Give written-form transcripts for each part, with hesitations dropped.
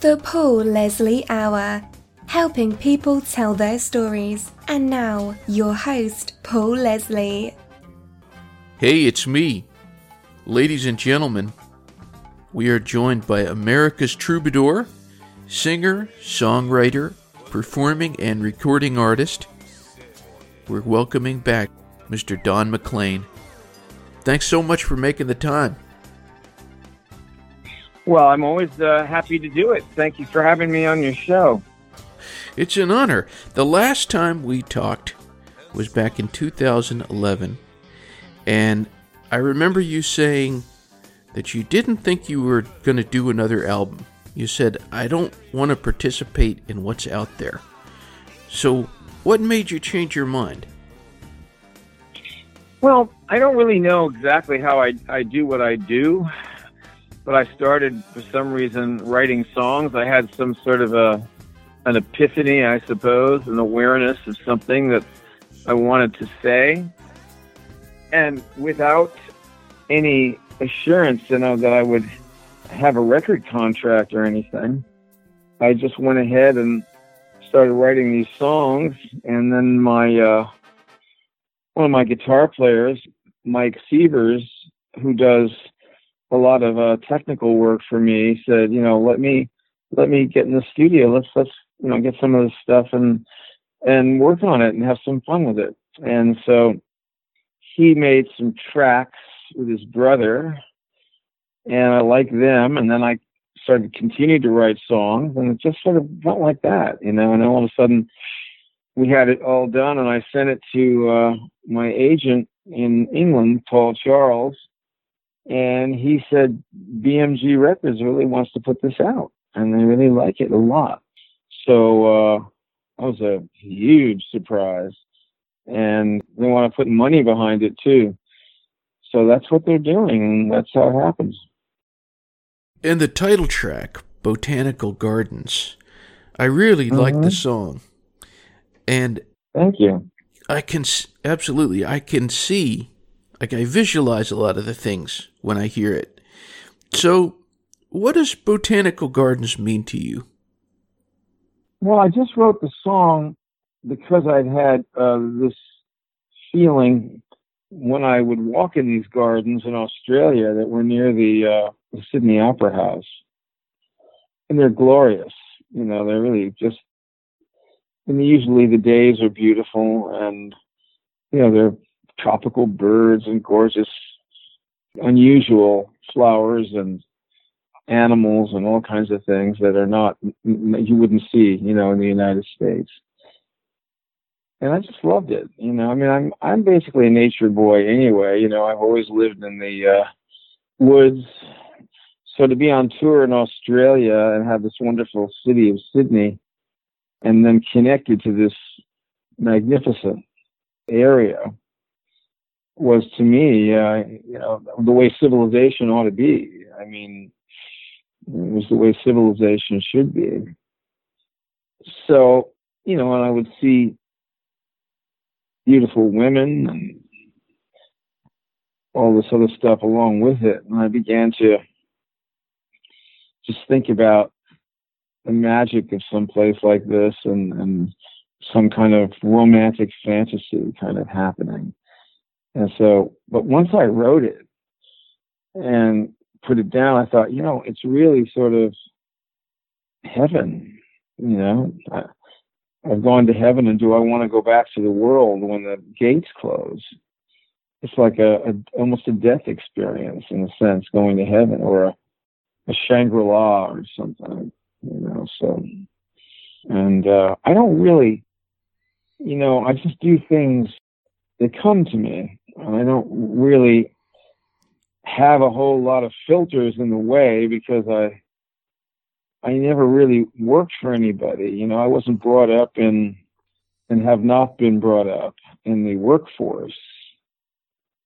The Paul Leslie Hour, helping people tell their stories. And now, your host, Paul Leslie. Hey, it's me. Ladies and gentlemen, we are joined by America's troubadour, singer, songwriter, performing and recording artist. We're welcoming back Mr. Don McLean. Thanks so much for making the time. Well, I'm always happy to do it. Thank you for having me on your show. It's an honor. The last time we talked was back in 2011, and I remember you saying that you didn't think you were going to do another album. You said, I don't want to participate in what's out there. So what made you change your mind? Well, I don't really know exactly how I do what I do. But I started, for some reason, writing songs. I had some sort of an epiphany, I suppose, an awareness of something that I wanted to say. And without any assurance, that I would have a record contract or anything, I just went ahead and started writing these songs. And then my one of my guitar players, Mike Sievers, who does a lot of technical work for me, said, let me get in the studio. Let's get some of this stuff and work on it and have some fun with it. And so he made some tracks with his brother, and I liked them. And then I started to continue to write songs, and it just sort of went like that, and all of a sudden we had it all done, and I sent it to my agent in England, Paul Charles. And he said, BMG Records really wants to put this out, and they really like it a lot. So that was a huge surprise. And they want to put money behind it, too. So that's what they're doing, and that's how it happens. And the title track, Botanical Gardens, I really like the song. And thank you. I can see... like I visualize a lot of the things when I hear it. So what does Botanical Gardens mean to you? Well, I just wrote the song because I'd had this feeling when I would walk in these gardens in Australia that were near the Sydney Opera House. And they're glorious. They're really just... and usually the days are beautiful, and, they're tropical birds and gorgeous, unusual flowers and animals and all kinds of things that are not, you wouldn't see, in the United States. And I just loved it. I'm basically a nature boy anyway. I've always lived in the woods. So to be on tour in Australia and have this wonderful city of Sydney and then connected to this magnificent area was to me, the way civilization ought to be. It was the way civilization should be. So, and I would see beautiful women and all this other stuff along with it. And I began to just think about the magic of some place like this and some kind of romantic fantasy kind of happening. And so, but once I wrote it and put it down, I thought, it's really sort of heaven. I've gone to heaven, and do I want to go back to the world when the gates close? It's like almost a death experience in a sense, going to heaven or a Shangri-La or something, so. And I don't really, I just do things that come to me. I don't really have a whole lot of filters in the way because I never really worked for anybody. I wasn't brought up in and have not been brought up in the workforce,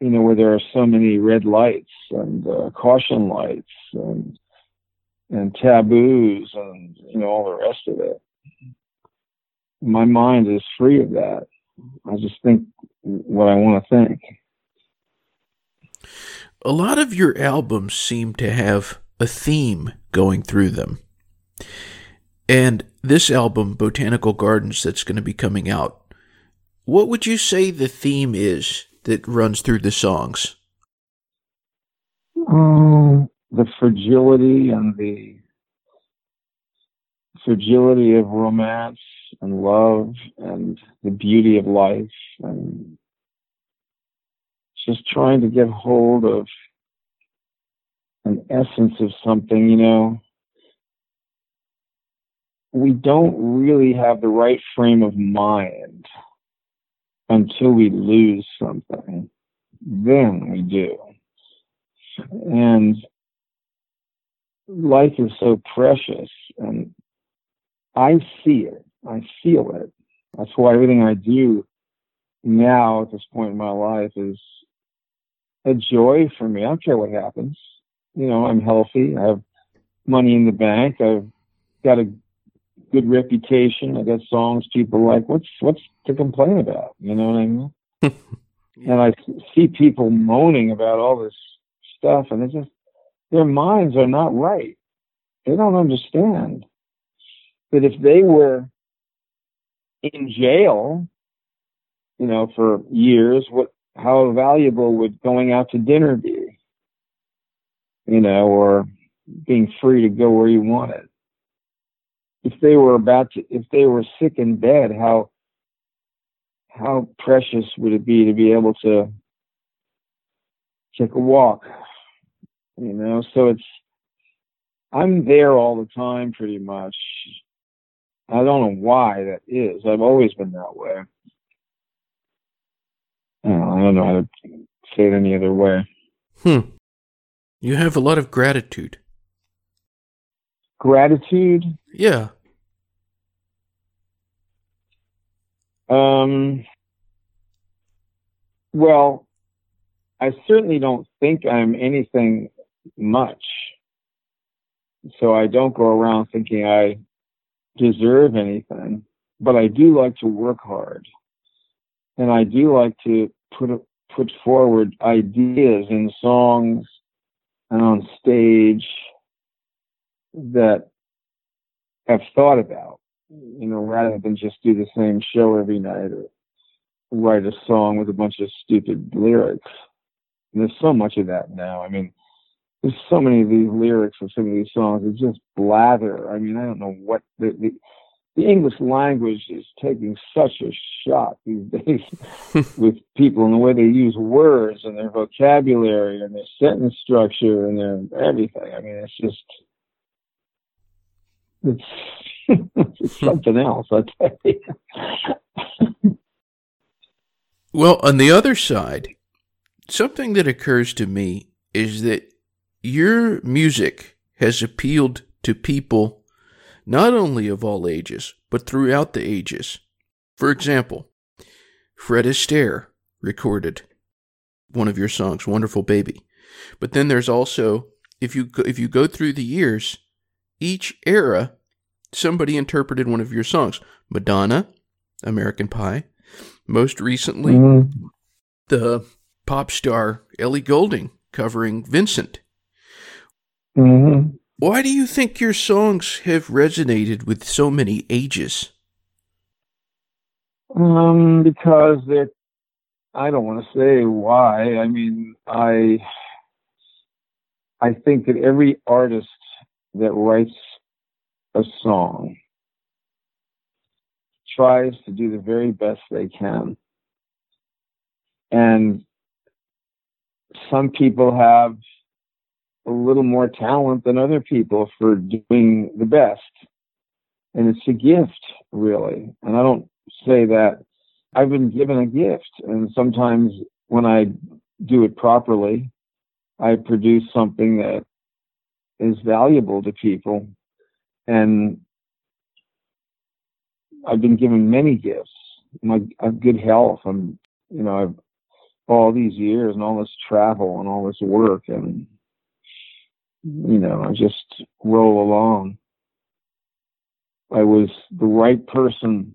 where there are so many red lights and caution lights and taboos and, all the rest of it. My mind is free of that. I just think what I want to think. A lot of your albums seem to have a theme going through them. And this album, Botanical Gardens, that's going to be coming out, what would you say the theme is that runs through the songs? The fragility and the fragility of romance and love and the beauty of life and just trying to get hold of an essence of something, you know. We don't really have the right frame of mind until we lose something. Then we do. And life is so precious, and I see it. I feel it. That's why everything I do now at this point in my life is a joy for me. I don't care what happens. You know, I'm healthy. I have money in the bank. I've got a good reputation. I got songs people like. What's to complain about? You know what I mean? And I see people moaning about all this stuff, and it's just their minds are not right. They don't understand that if they were in jail, you know, for years, how valuable would going out to dinner be? You know, or being free to go where you wanted. If they were sick in bed, how precious would it be to be able to take a walk? You know, so I'm there all the time, pretty much. I don't know why that is. I've always been that way. I don't know how to say it any other way. You have a lot of gratitude. Gratitude? Yeah. Well, I certainly don't think I'm anything much. So I don't go around thinking I deserve anything. But I do like to work hard. And I do like to put forward ideas in songs and on stage that I've thought about, you know, rather than just do the same show every night or write a song with a bunch of stupid lyrics. And there's so much of that now. I mean, there's so many of these lyrics for some of these songs. It's just blather. I mean, I don't know what the English language is taking such a shot these days with people and the way they use words and their vocabulary and their sentence structure and their everything. I mean, it's something else, I tell you. Well, on the other side, something that occurs to me is that your music has appealed to people not only of all ages, but throughout the ages. For example, Fred Astaire recorded one of your songs, Wonderful Baby. But then there's also, if you go through the years, each era, somebody interpreted one of your songs. Madonna, American Pie. Most recently, the pop star Ellie Goulding covering Vincent. Mm-hmm. Why do you think your songs have resonated with so many ages? Because I don't want to say why. I mean, I think that every artist that writes a song tries to do the very best they can. And some people have a little more talent than other people for doing the best. And it's a gift, really. And I don't say that. I've been given a gift. And sometimes when I do it properly, I produce something that is valuable to people. And I've been given many gifts. I have good health. I've all these years and all this travel and all this work, and you know, I just roll along. I was the right person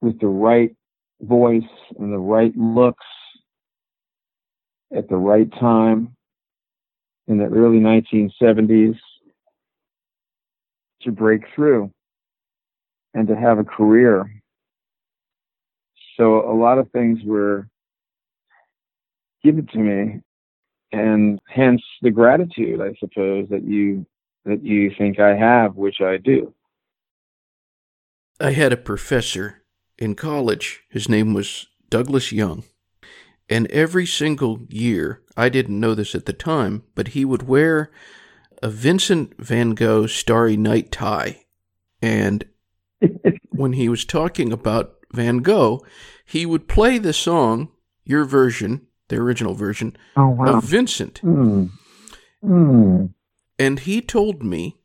with the right voice and the right looks at the right time in the early 1970s. to break through and to have a career. So a lot of things were given to me, and hence the gratitude, I suppose, that you think I have, which I do. I had a professor in college. His name was Douglas Young. And every single year, I didn't know this at the time, but he would wear a Vincent Van Gogh Starry Night tie. And when he was talking about Van Gogh, he would play the song, your version, the original version, oh, wow, of Vincent. Mm. Mm. And he told me,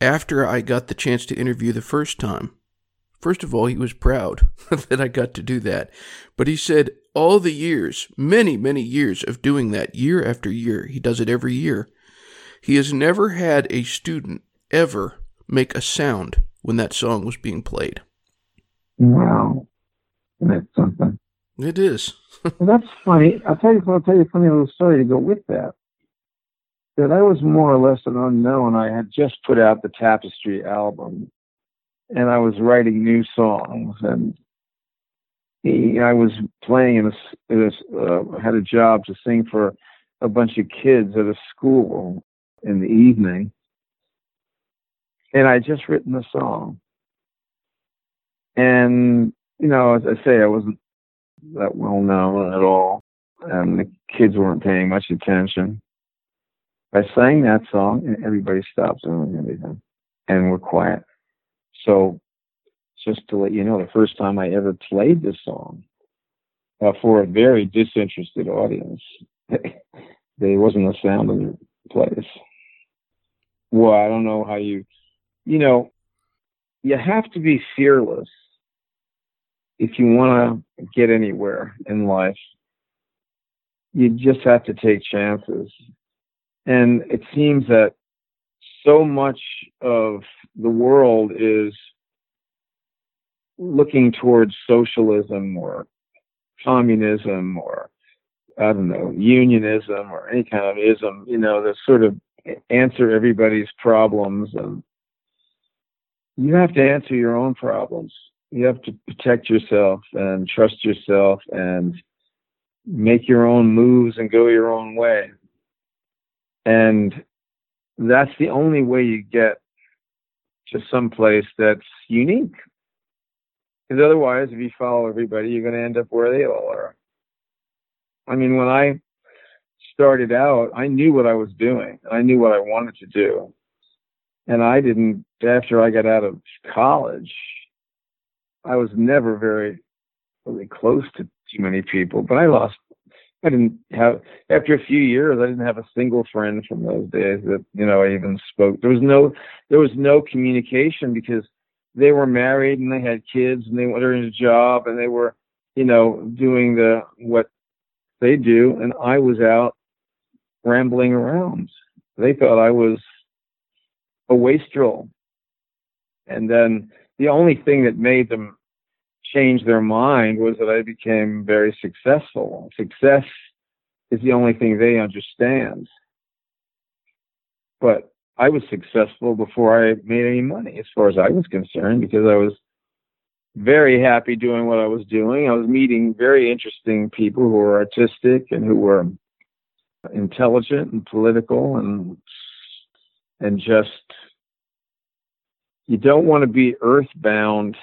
after I got the chance to interview the first time, first of all, he was proud that I got to do that. But he said, all the years, many, many years of doing that, year after year, he does it every year, he has never had a student ever make a sound when that song was being played. Wow. That's something. It is. That's funny. I'll tell you a funny little story to go with that. That I was more or less an unknown. I had just put out the Tapestry album, and I was writing new songs, and I was playing had a job to sing for a bunch of kids at a school in the evening, and I had just written a song. And, you know, as I say, I wasn't that well known at all, and the kids weren't paying much attention. I sang that song, and everybody stopped doing everything, and were quiet. So, just to let you know, the first time I ever played this song for a very disinterested audience, there wasn't a sound in the place. Well, I don't know how you have to be fearless if you want to get anywhere in life. You just have to take chances. And it seems that so much of the world is looking towards socialism or communism or, I don't know, unionism or any kind of ism, you know, that sort of answer everybody's problems. And you have to answer your own problems. You have to protect yourself and trust yourself and make your own moves and go your own way. And that's the only way you get to some place that's unique. Because otherwise, if you follow everybody, you're going to end up where they all are. I mean, when I started out, I knew what I was doing. I knew what I wanted to do. And I didn't, after I got out of college, I was never really close to too many people. But after a few years, I didn't have a single friend from those days that, you know, I even spoke. There was no communication because they were married and they had kids and they were in a job and they were, you know, doing what they do. And I was out rambling around. They thought I was a wastrel. And then the only thing that made them change their mind was that I became very successful. Success is the only thing they understand. But I was successful before I made any money, as far as I was concerned, because I was very happy doing what I was doing. I was meeting very interesting people who were artistic and who were intelligent and political and just, you don't want to be earthbound.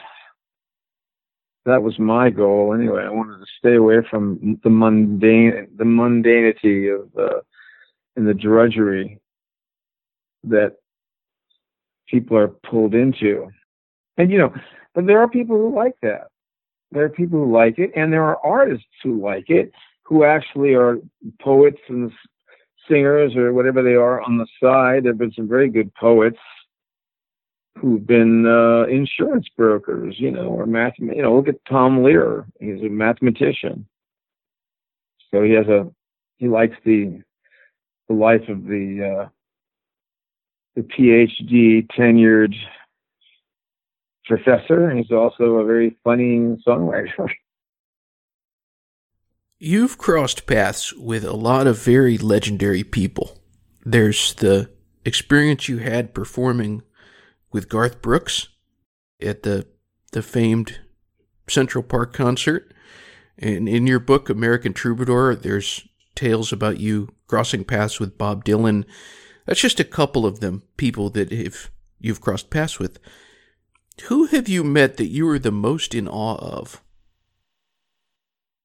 That was my goal anyway. I wanted to stay away from the mundanity of and the drudgery that people are pulled into. And, you know, but there are people who like that. There are people who like it, and there are artists who like it, who actually are poets and singers or whatever they are on the side. There have been some very good poets who've been insurance brokers, you know, or look at Tom Lehrer. He's a mathematician. So he likes the life of the PhD tenured professor, and he's also a very funny songwriter. You've crossed paths with a lot of very legendary people. There's the experience you had performing with Garth Brooks at the famed Central Park concert. And in your book, American Troubadour, there's tales about you crossing paths with Bob Dylan. That's just a couple of them, people that you've crossed paths with. Who have you met that you were the most in awe of?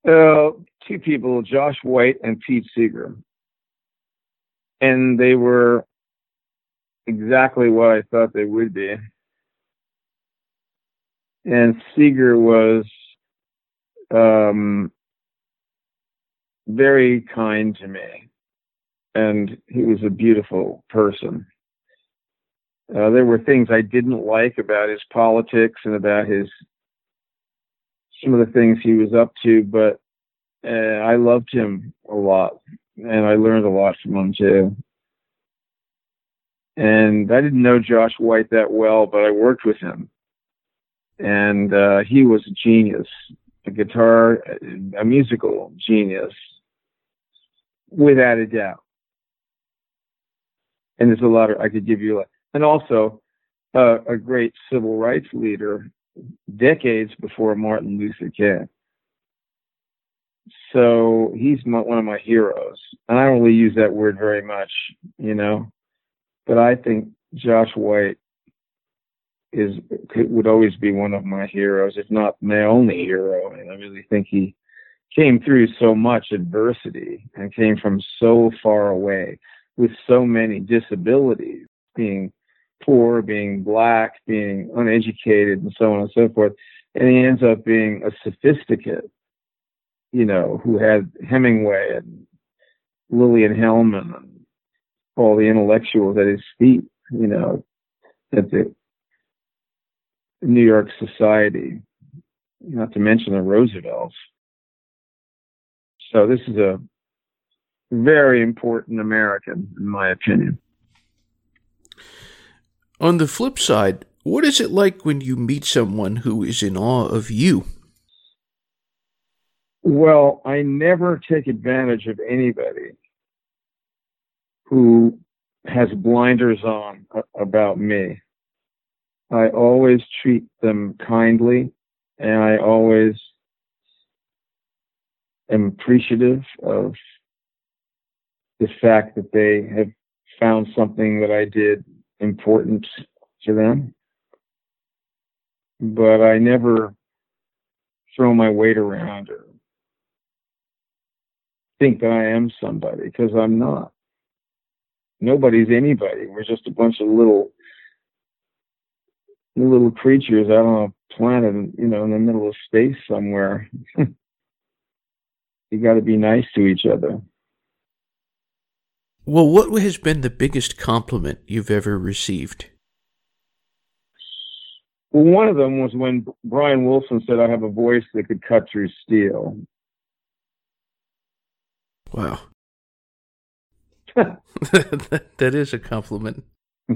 Two people, Josh White and Pete Seeger. And they were exactly what I thought they would be. And Seeger was very kind to me. And he was a beautiful person. There were things I didn't like about his politics and about some of the things he was up to, but I loved him a lot, and I learned a lot from him too. And I didn't know Josh White that well, but I worked with him, and he was a genius, a musical genius, without a doubt. And there's a lot I could give you. And also a great civil rights leader decades before Martin Luther King. So he's one of my heroes. And I don't really use that word very much, but I think Josh White would always be one of my heroes, if not my only hero. And I really think he came through so much adversity and came from so far away with so many disabilities, being poor, being black, being uneducated, and so on and so forth. And he ends up being a sophisticate, who had Hemingway and Lillian Hellman and all the intellectuals at his feet, at the New York Society, not to mention the Roosevelts. So this is a very important American, in my opinion. On the flip side, what is it like when you meet someone who is in awe of you? Well, I never take advantage of anybody who has blinders on about me. I always treat them kindly, and I always am appreciative of the fact that they have found something that I did important to them. But I never throw my weight around or think that I am somebody, because I'm not. Nobody's anybody. We're just a bunch of little creatures out on a planet, in the middle of space somewhere. You got to be nice to each other. Well, what has been the biggest compliment you've ever received? Well, one of them was when Brian Wilson said, I have a voice that could cut through steel. Wow. That is a compliment. Do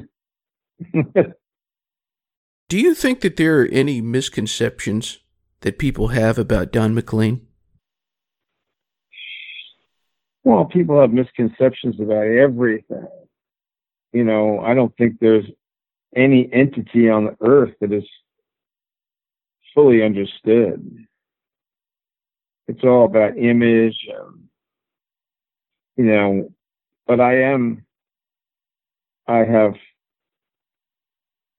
you think that there are any misconceptions that people have about Don McLean? Well, people have misconceptions about everything. I don't think there's any entity on the earth that is fully understood. It's all about image, but I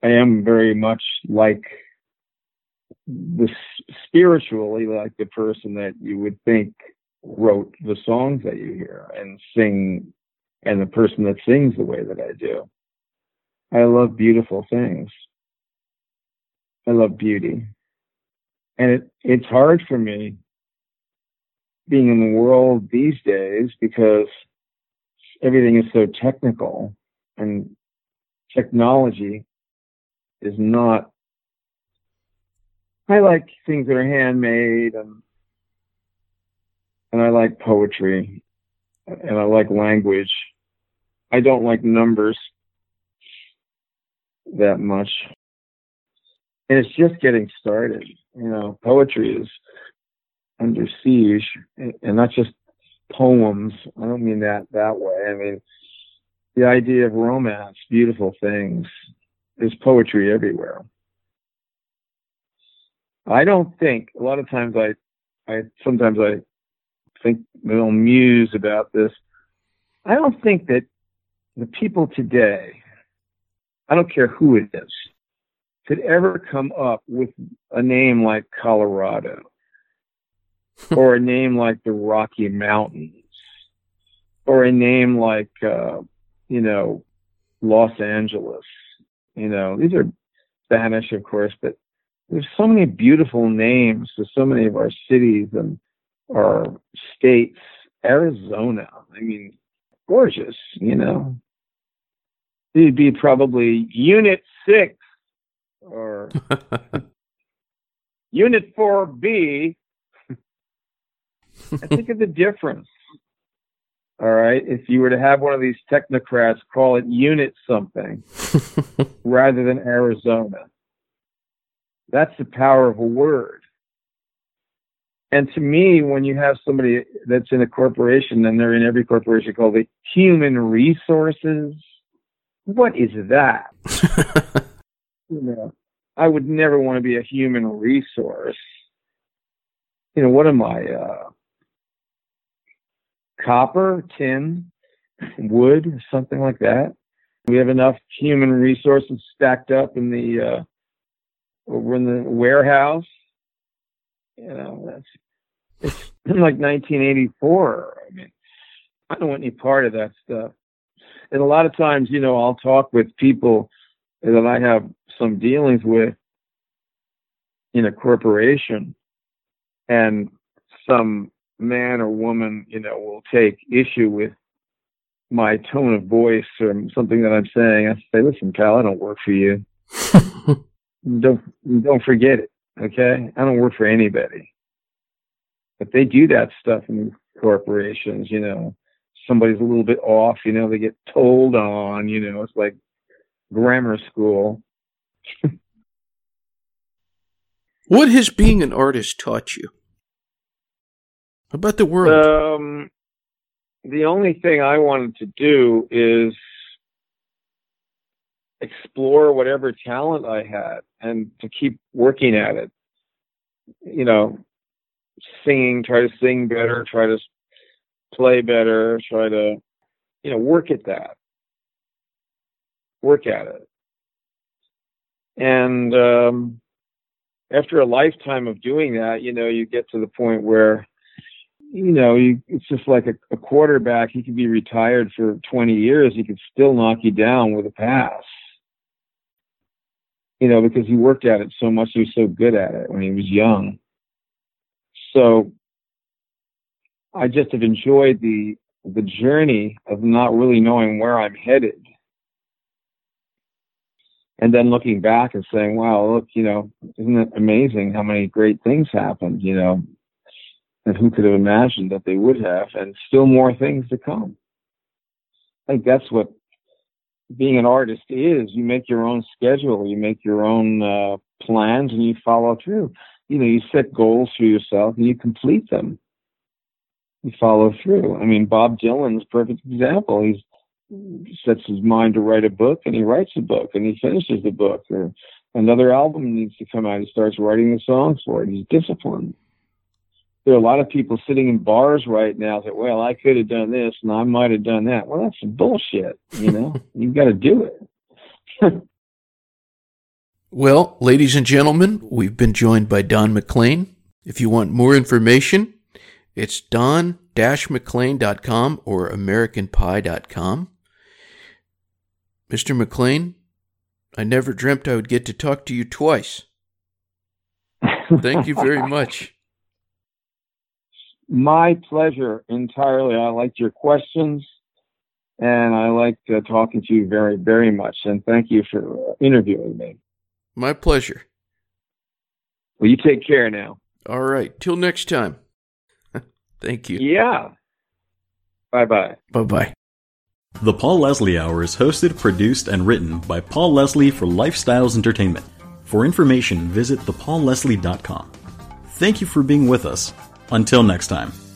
am very much like this spiritually, like the person that you would think wrote the songs that you hear and sing, and the person that sings the way that I do. I love beautiful things. I love beauty. And it's hard for me being in the world these days because everything is so technical, and technology is not. I like things that are handmade, and I like poetry, and I like language. I don't like numbers that much. And it's just getting started. Poetry is under siege, and not just poems. I don't mean that way. I mean, the idea of romance, beautiful things, there's poetry everywhere. I don't think, a lot of times I think, we'll muse about this. I don't think that the people today, I don't care who it is, could ever come up with a name like Colorado or a name like the Rocky Mountains or a name like, Los Angeles. These are Spanish, of course, but there's so many beautiful names for so many of our cities and our states. Arizona, gorgeous, It'd be probably Unit 6 or Unit 4B. I think of the difference. All right, if you were to have one of these technocrats call it Unit something rather than Arizona. That's the power of a word. And to me, when you have somebody that's in a corporation and they're in every corporation called the human resources, what is that? I would never want to be a human resource. What am I? Copper, tin, wood, something like that. We have enough human resources stacked up in the over in the warehouse. It's like 1984. I don't want any part of that stuff. And a lot of times, I'll talk with people that I have some dealings with in a corporation, and some man or woman, will take issue with my tone of voice or something that I'm saying. I say, listen, pal, I don't work for you. Don't forget it. Okay, I don't work for anybody, but they do that stuff in corporations. Somebody's a little bit off. They get told on. It's like grammar school. What has being an artist taught you about the world? The only thing I wanted to do is explore whatever talent I had and to keep working at it, singing, try to sing better, try to play better, try to, work at it. And after a lifetime of doing that, you get to the point where, it's just like a quarterback. He could be retired for 20 years. He could still knock you down with a pass. Because he worked at it so much, he was so good at it when he was young. So I just have enjoyed the journey of not really knowing where I'm headed. And then looking back and saying, wow, look, isn't it amazing how many great things happened, and who could have imagined that they would have, and still more things to come. I think that's what being an artist is. You make your own schedule, you make your own plans, and you follow through. You set goals for yourself and you complete them. You follow through. Bob Dylan's a perfect example. He sets his mind to write a book, and he writes a book, and he finishes the book. Or another album needs to come out. He starts writing the songs for it. He's disciplined. There are a lot of people sitting in bars right now that, well, I could have done this and I might have done that. Well, that's some bullshit, You've got to do it. Well, ladies and gentlemen, we've been joined by Don McLean. If you want more information, it's don-mclean.com or americanpie.com. Mr. McLean, I never dreamt I would get to talk to you twice. Thank you very much. My pleasure entirely. I liked your questions, and I liked talking to you very, very much. And thank you for interviewing me. My pleasure. Well, you take care now. All right. Till next time. Thank you. Yeah. Bye-bye. Bye-bye. The Paul Leslie Hour is hosted, produced, and written by Paul Leslie for Lifestyles Entertainment. For information, visit thepaulleslie.com. Thank you for being with us. Until next time.